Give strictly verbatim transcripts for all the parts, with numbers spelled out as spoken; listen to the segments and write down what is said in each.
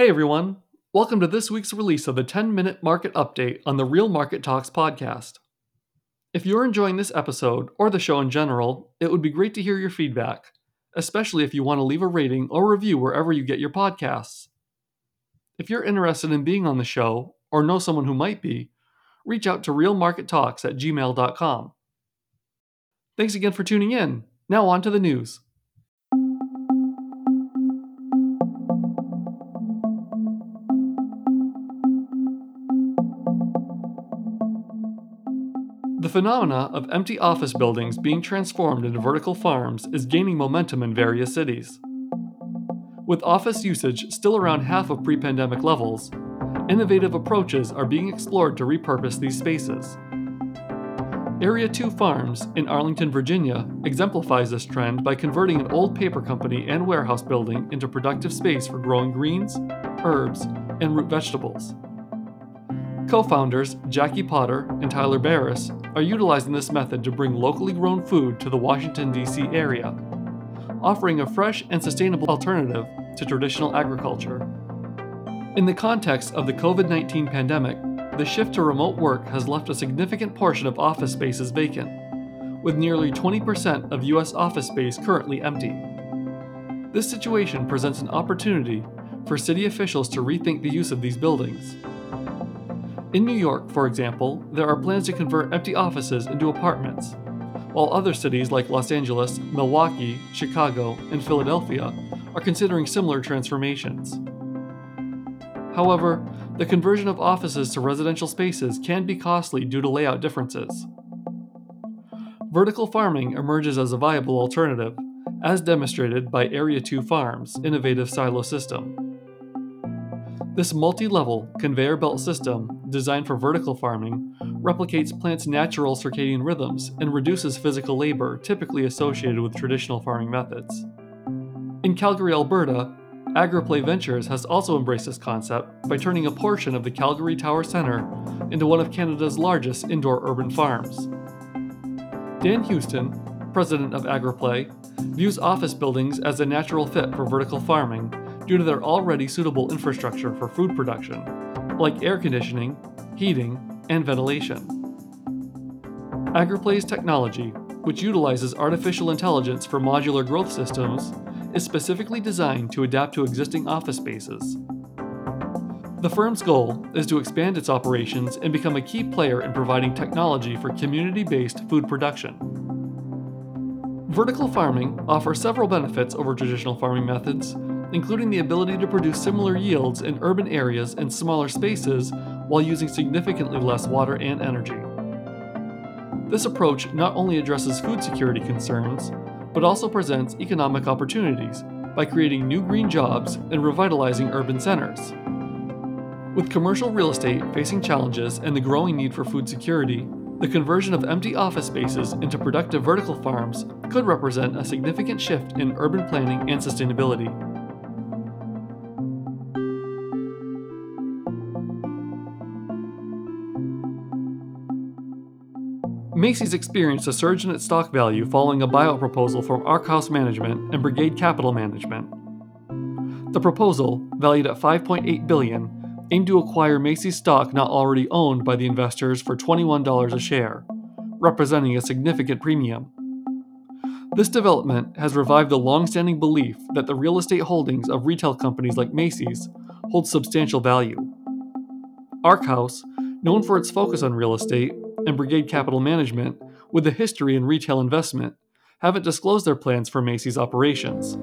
Hey everyone, welcome to this week's release of the ten-minute market update on the Real Market Talks podcast. If you're enjoying this episode, or the show in general, it would be great to hear your feedback, especially if you want to leave a rating or review wherever you get your podcasts. If you're interested in being on the show, or know someone who might be, reach out to real market talks at gmail dot com. Thanks again for tuning in. Now on to the news. The phenomena of empty office buildings being transformed into vertical farms is gaining momentum in various cities. With office usage still around half of pre-pandemic levels, innovative approaches are being explored to repurpose these spaces. Area two Farms in Arlington, Virginia exemplifies this trend by converting an old paper company and warehouse building into productive space for growing greens, herbs, and root vegetables. Co-founders Jackie Potter and Tyler Barris are utilizing this method to bring locally grown food to the Washington, D C area, offering a fresh and sustainable alternative to traditional agriculture. In the context of the covid nineteen pandemic, the shift to remote work has left a significant portion of office spaces vacant, with nearly twenty percent of U S office space currently empty. This situation presents an opportunity for city officials to rethink the use of these buildings. In New York, for example, there are plans to convert empty offices into apartments, while other cities like Los Angeles, Milwaukee, Chicago, and Philadelphia are considering similar transformations. However, the conversion of offices to residential spaces can be costly due to layout differences. Vertical farming emerges as a viable alternative, as demonstrated by Area two Farms' innovative silo system. This multi-level, conveyor belt system, designed for vertical farming, replicates plants' natural circadian rhythms and reduces physical labor typically associated with traditional farming methods. In Calgary, Alberta, AgriPlay Ventures has also embraced this concept by turning a portion of the Calgary Tower Centre into one of Canada's largest indoor urban farms. Dan Houston, president of AgriPlay, views office buildings as a natural fit for vertical farming due to their already suitable infrastructure for food production, like air conditioning, heating, and ventilation. AgriPlay's technology, which utilizes artificial intelligence for modular growth systems, is specifically designed to adapt to existing office spaces. The firm's goal is to expand its operations and become a key player in providing technology for community-based food production. Vertical farming offers several benefits over traditional farming methods, including the ability to produce similar yields in urban areas and smaller spaces while using significantly less water and energy. This approach not only addresses food security concerns, but also presents economic opportunities by creating new green jobs and revitalizing urban centers. With commercial real estate facing challenges and the growing need for food security, the conversion of empty office spaces into productive vertical farms could represent a significant shift in urban planning and sustainability. Macy's experienced a surge in its stock value following a buyout proposal from Arkhouse Management and Brigade Capital Management. The proposal, valued at five point eight billion dollars, aimed to acquire Macy's stock not already owned by the investors for twenty-one dollars a share, representing a significant premium. This development has revived the long-standing belief that the real estate holdings of retail companies like Macy's hold substantial value. Arkhouse, known for its focus on real estate, and Brigade Capital Management, with a history in retail investment, haven't disclosed their plans for Macy's operations.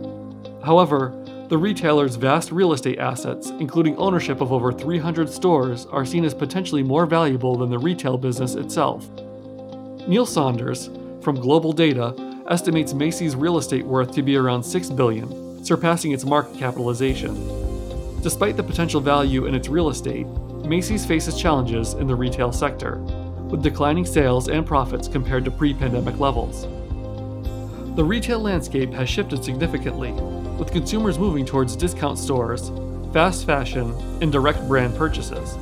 However, the retailer's vast real estate assets, including ownership of over three hundred stores, are seen as potentially more valuable than the retail business itself. Neil Saunders, from Global Data, estimates Macy's real estate worth to be around six billion dollars, surpassing its market capitalization. Despite the potential value in its real estate, Macy's faces challenges in the retail sector, with declining sales and profits compared to pre-pandemic levels. The retail landscape has shifted significantly, with consumers moving towards discount stores, fast fashion, and direct brand purchases.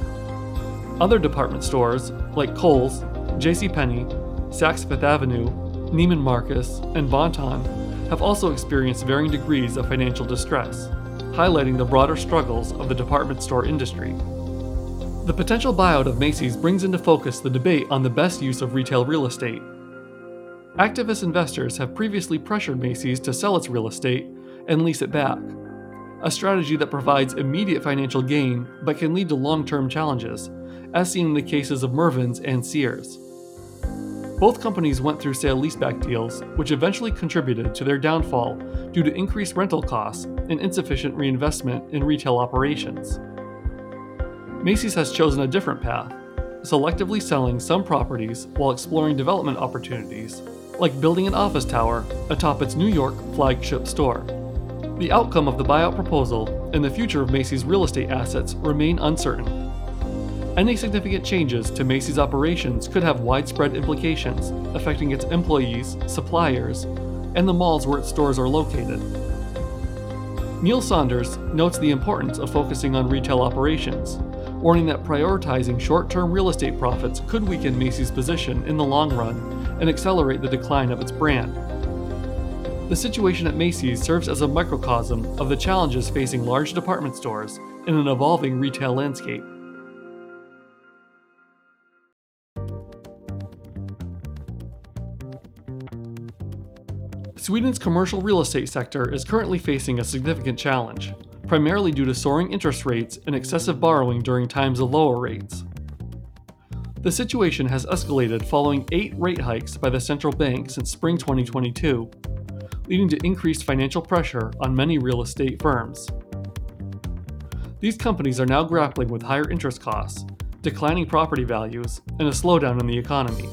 Other department stores, like Kohl's, JCPenney, Saks Fifth Avenue, Neiman Marcus, and Bon Ton, have also experienced varying degrees of financial distress, highlighting the broader struggles of the department store industry. The potential buyout of Macy's brings into focus the debate on the best use of retail real estate. Activist investors have previously pressured Macy's to sell its real estate and lease it back, a strategy that provides immediate financial gain but can lead to long-term challenges, as seen in the cases of Mervyn's and Sears. Both companies went through sale-leaseback deals, which eventually contributed to their downfall due to increased rental costs and insufficient reinvestment in retail operations. Macy's has chosen a different path, selectively selling some properties while exploring development opportunities, like building an office tower atop its New York flagship store. The outcome of the buyout proposal and the future of Macy's real estate assets remain uncertain. Any significant changes to Macy's operations could have widespread implications, affecting its employees, suppliers, and the malls where its stores are located. Neil Saunders notes the importance of focusing on retail operations, warning that prioritizing short-term real estate profits could weaken Macy's position in the long run and accelerate the decline of its brand. The situation at Macy's serves as a microcosm of the challenges facing large department stores in an evolving retail landscape. Sweden's commercial real estate sector is currently facing a significant challenge, primarily due to soaring interest rates and excessive borrowing during times of lower rates. The situation has escalated following eight rate hikes by the central bank since spring twenty twenty-two, leading to increased financial pressure on many real estate firms. These companies are now grappling with higher interest costs, declining property values, and a slowdown in the economy.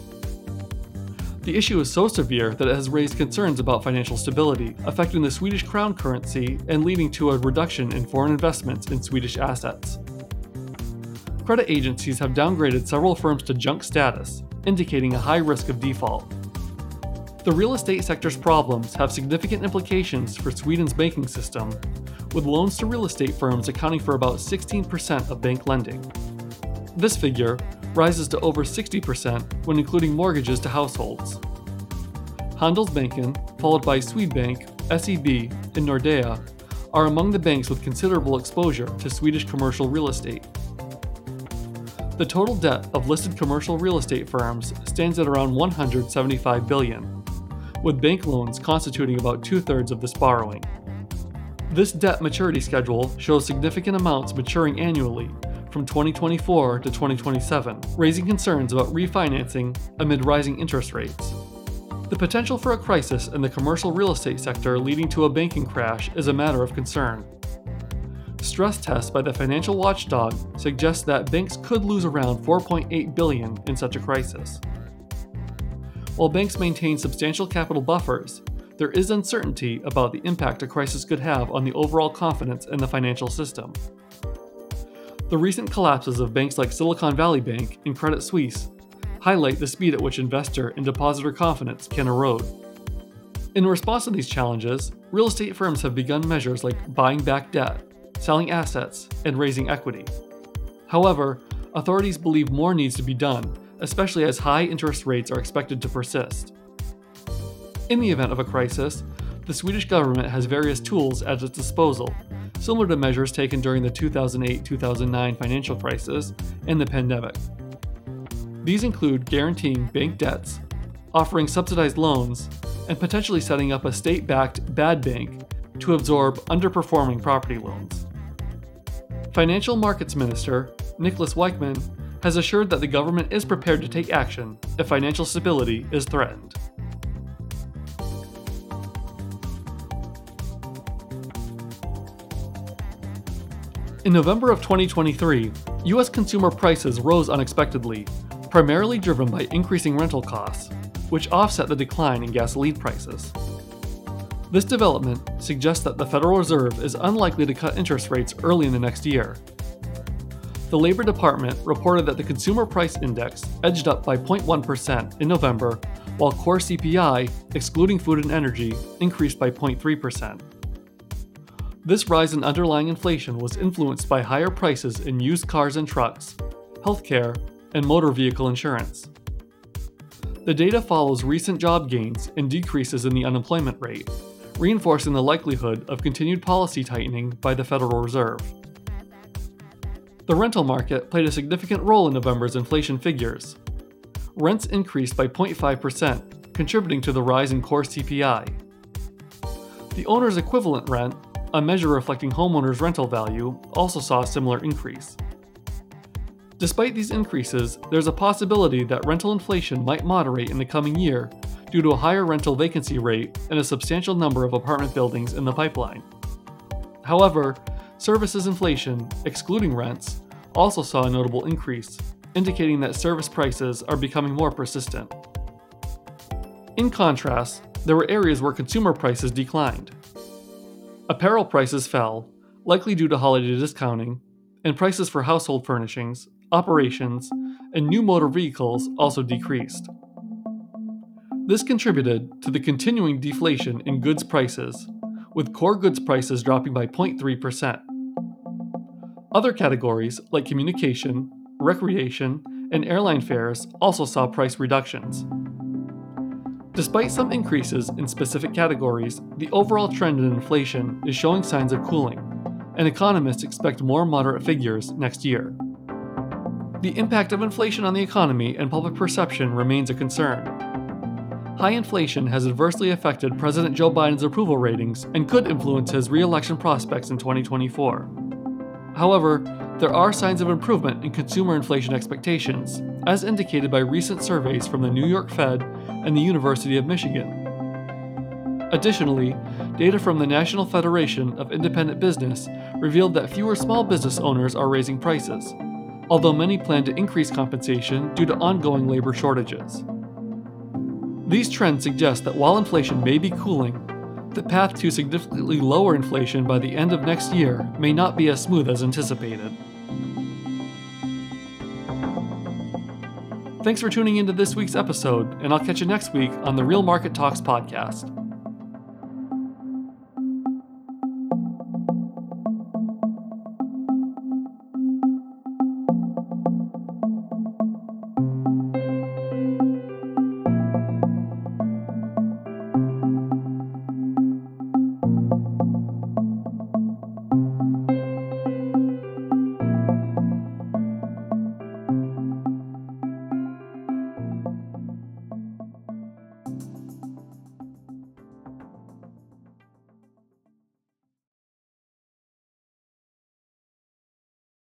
The issue is so severe that it has raised concerns about financial stability, affecting the Swedish crown currency and leading to a reduction in foreign investments in Swedish assets. Credit agencies have downgraded several firms to junk status, indicating a high risk of default. The real estate sector's problems have significant implications for Sweden's banking system, with loans to real estate firms accounting for about sixteen percent of bank lending. This figure rises to over sixty percent when including mortgages to households. Handelsbanken, followed by Swedbank, S E B, and Nordea, are among the banks with considerable exposure to Swedish commercial real estate. The total debt of listed commercial real estate firms stands at around one hundred seventy-five billion dollars, with bank loans constituting about two-thirds of this borrowing. This debt maturity schedule shows significant amounts maturing annually, from twenty twenty-four to twenty twenty-seven, raising concerns about refinancing amid rising interest rates. The potential for a crisis in the commercial real estate sector leading to a banking crash is a matter of concern. Stress tests by the financial watchdog suggest that banks could lose around four point eight billion dollars in such a crisis. While banks maintain substantial capital buffers, there is uncertainty about the impact a crisis could have on the overall confidence in the financial system. The recent collapses of banks like Silicon Valley Bank and Credit Suisse highlight the speed at which investor and depositor confidence can erode. In response to these challenges, real estate firms have begun measures like buying back debt, selling assets, and raising equity. However, authorities believe more needs to be done, especially as high interest rates are expected to persist. In the event of a crisis, the Swedish government has various tools at its disposal, similar to measures taken during the two thousand eight to two thousand nine financial crisis and the pandemic. These include guaranteeing bank debts, offering subsidized loans, and potentially setting up a state-backed bad bank to absorb underperforming property loans. Financial Markets Minister Niklas Weichmann has assured that the government is prepared to take action if financial stability is threatened. In November of twenty twenty-three, U S consumer prices rose unexpectedly, primarily driven by increasing rental costs, which offset the decline in gasoline prices. This development suggests that the Federal Reserve is unlikely to cut interest rates early in the next year. The Labor Department reported that the Consumer Price Index edged up by zero point one percent in November, while core C P I, excluding food and energy, increased by zero point three percent. This rise in underlying inflation was influenced by higher prices in used cars and trucks, healthcare, and motor vehicle insurance. The data follows recent job gains and decreases in the unemployment rate, reinforcing the likelihood of continued policy tightening by the Federal Reserve. The rental market played a significant role in November's inflation figures. Rents increased by zero point five percent, contributing to the rise in core C P I. The owner's equivalent rent, a measure reflecting homeowners' rental value, also saw a similar increase. Despite these increases, there's a possibility that rental inflation might moderate in the coming year due to a higher rental vacancy rate and a substantial number of apartment buildings in the pipeline. However, services inflation, excluding rents, also saw a notable increase, indicating that service prices are becoming more persistent. In contrast, there were areas where consumer prices declined. Apparel prices fell, likely due to holiday discounting, and prices for household furnishings, operations, and new motor vehicles also decreased. This contributed to the continuing deflation in goods prices, with core goods prices dropping by zero point three percent. Other categories, like communication, recreation, and airline fares, also saw price reductions. Despite some increases in specific categories, the overall trend in inflation is showing signs of cooling, and economists expect more moderate figures next year. The impact of inflation on the economy and public perception remains a concern. High inflation has adversely affected President Joe Biden's approval ratings and could influence his re-election prospects in twenty twenty-four. However, there are signs of improvement in consumer inflation expectations, as indicated by recent surveys from the New York Fed and the University of Michigan. Additionally, data from the National Federation of Independent Business revealed that fewer small business owners are raising prices, although many plan to increase compensation due to ongoing labor shortages. These trends suggest that while inflation may be cooling, the path to significantly lower inflation by the end of next year may not be as smooth as anticipated. Thanks for tuning into this week's episode, and I'll catch you next week on the Real Market Talks podcast.